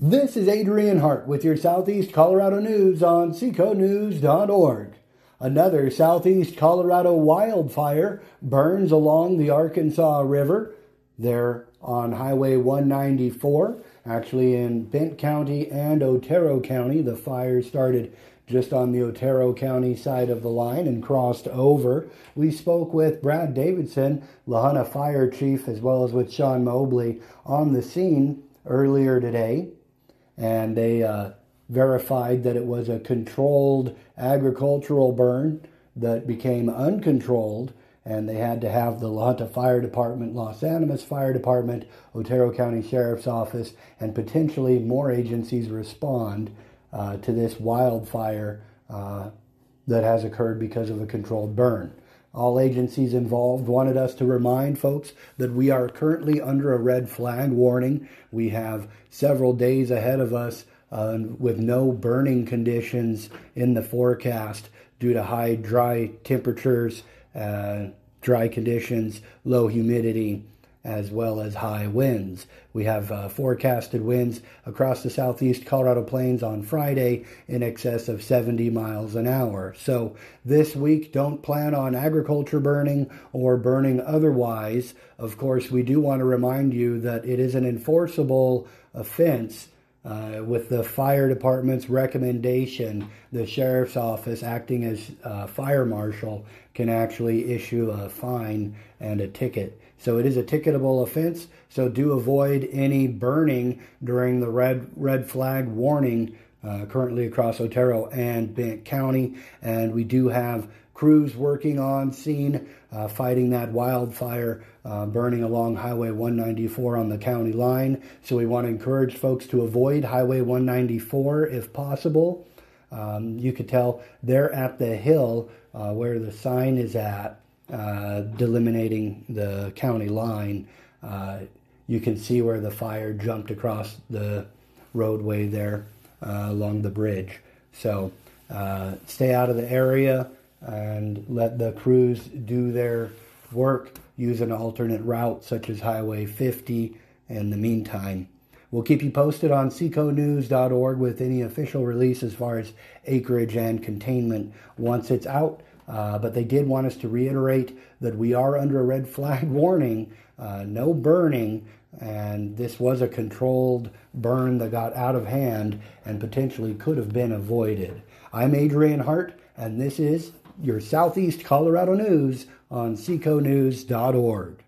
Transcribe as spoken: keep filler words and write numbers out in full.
This is Adrian Hart with your Southeast Colorado News on seco news dot org. Another Southeast Colorado wildfire burns along the Arkansas River. They're on Highway one ninety-four, actually in Bent County and Otero County. The fire started just on the Otero County side of the line and crossed over. We spoke with Brad Davidson, La Junta Fire Chief, as well as with Sean Mobley on the scene earlier today. And they uh, verified that it was a controlled agricultural burn that became uncontrolled, and they had to have the La Junta Fire Department, Las Animas Fire Department, Otero County Sheriff's Office, and potentially more agencies respond uh, to this wildfire uh, that has occurred because of a controlled burn. All agencies involved wanted us to remind folks that we are currently under a red flag warning. We have several days ahead of us uh, with no burning conditions in the forecast due to high, dry temperatures, uh, dry conditions, low humidity, as well as high winds. We have uh, forecasted winds across the southeast Colorado Plains on Friday in excess of seventy miles an hour. So this week, don't plan on agriculture burning or burning otherwise. Of course, we do want to remind you that it is an enforceable offense uh, with the fire department's recommendation. The sheriff's office, acting as uh, fire marshal, can actually issue a fine and a ticket. So it is a ticketable offense, so do avoid any burning during the red red flag warning uh, currently across Otero and Bent County. And we do have crews working on scene, uh, fighting that wildfire uh, burning along Highway one ninety-four on the county line. So we want to encourage folks to avoid Highway one ninety-four if possible. Um, you could tell they're at the hill uh, where the sign is at, Uh, delimiting the county line. Uh, you can see where the fire jumped across the roadway there uh, along the bridge. So uh, stay out of the area and let the crews do their work. Use an alternate route such as Highway fifty in the meantime. We'll keep you posted on seco news dot org with any official release as far as acreage and containment once it's out. Uh, but they did want us to reiterate that we are under a red flag warning, uh, no burning, and this was a controlled burn that got out of hand and potentially could have been avoided. I'm Adrian Hart, and this is your Southeast Colorado News on seco news dot org.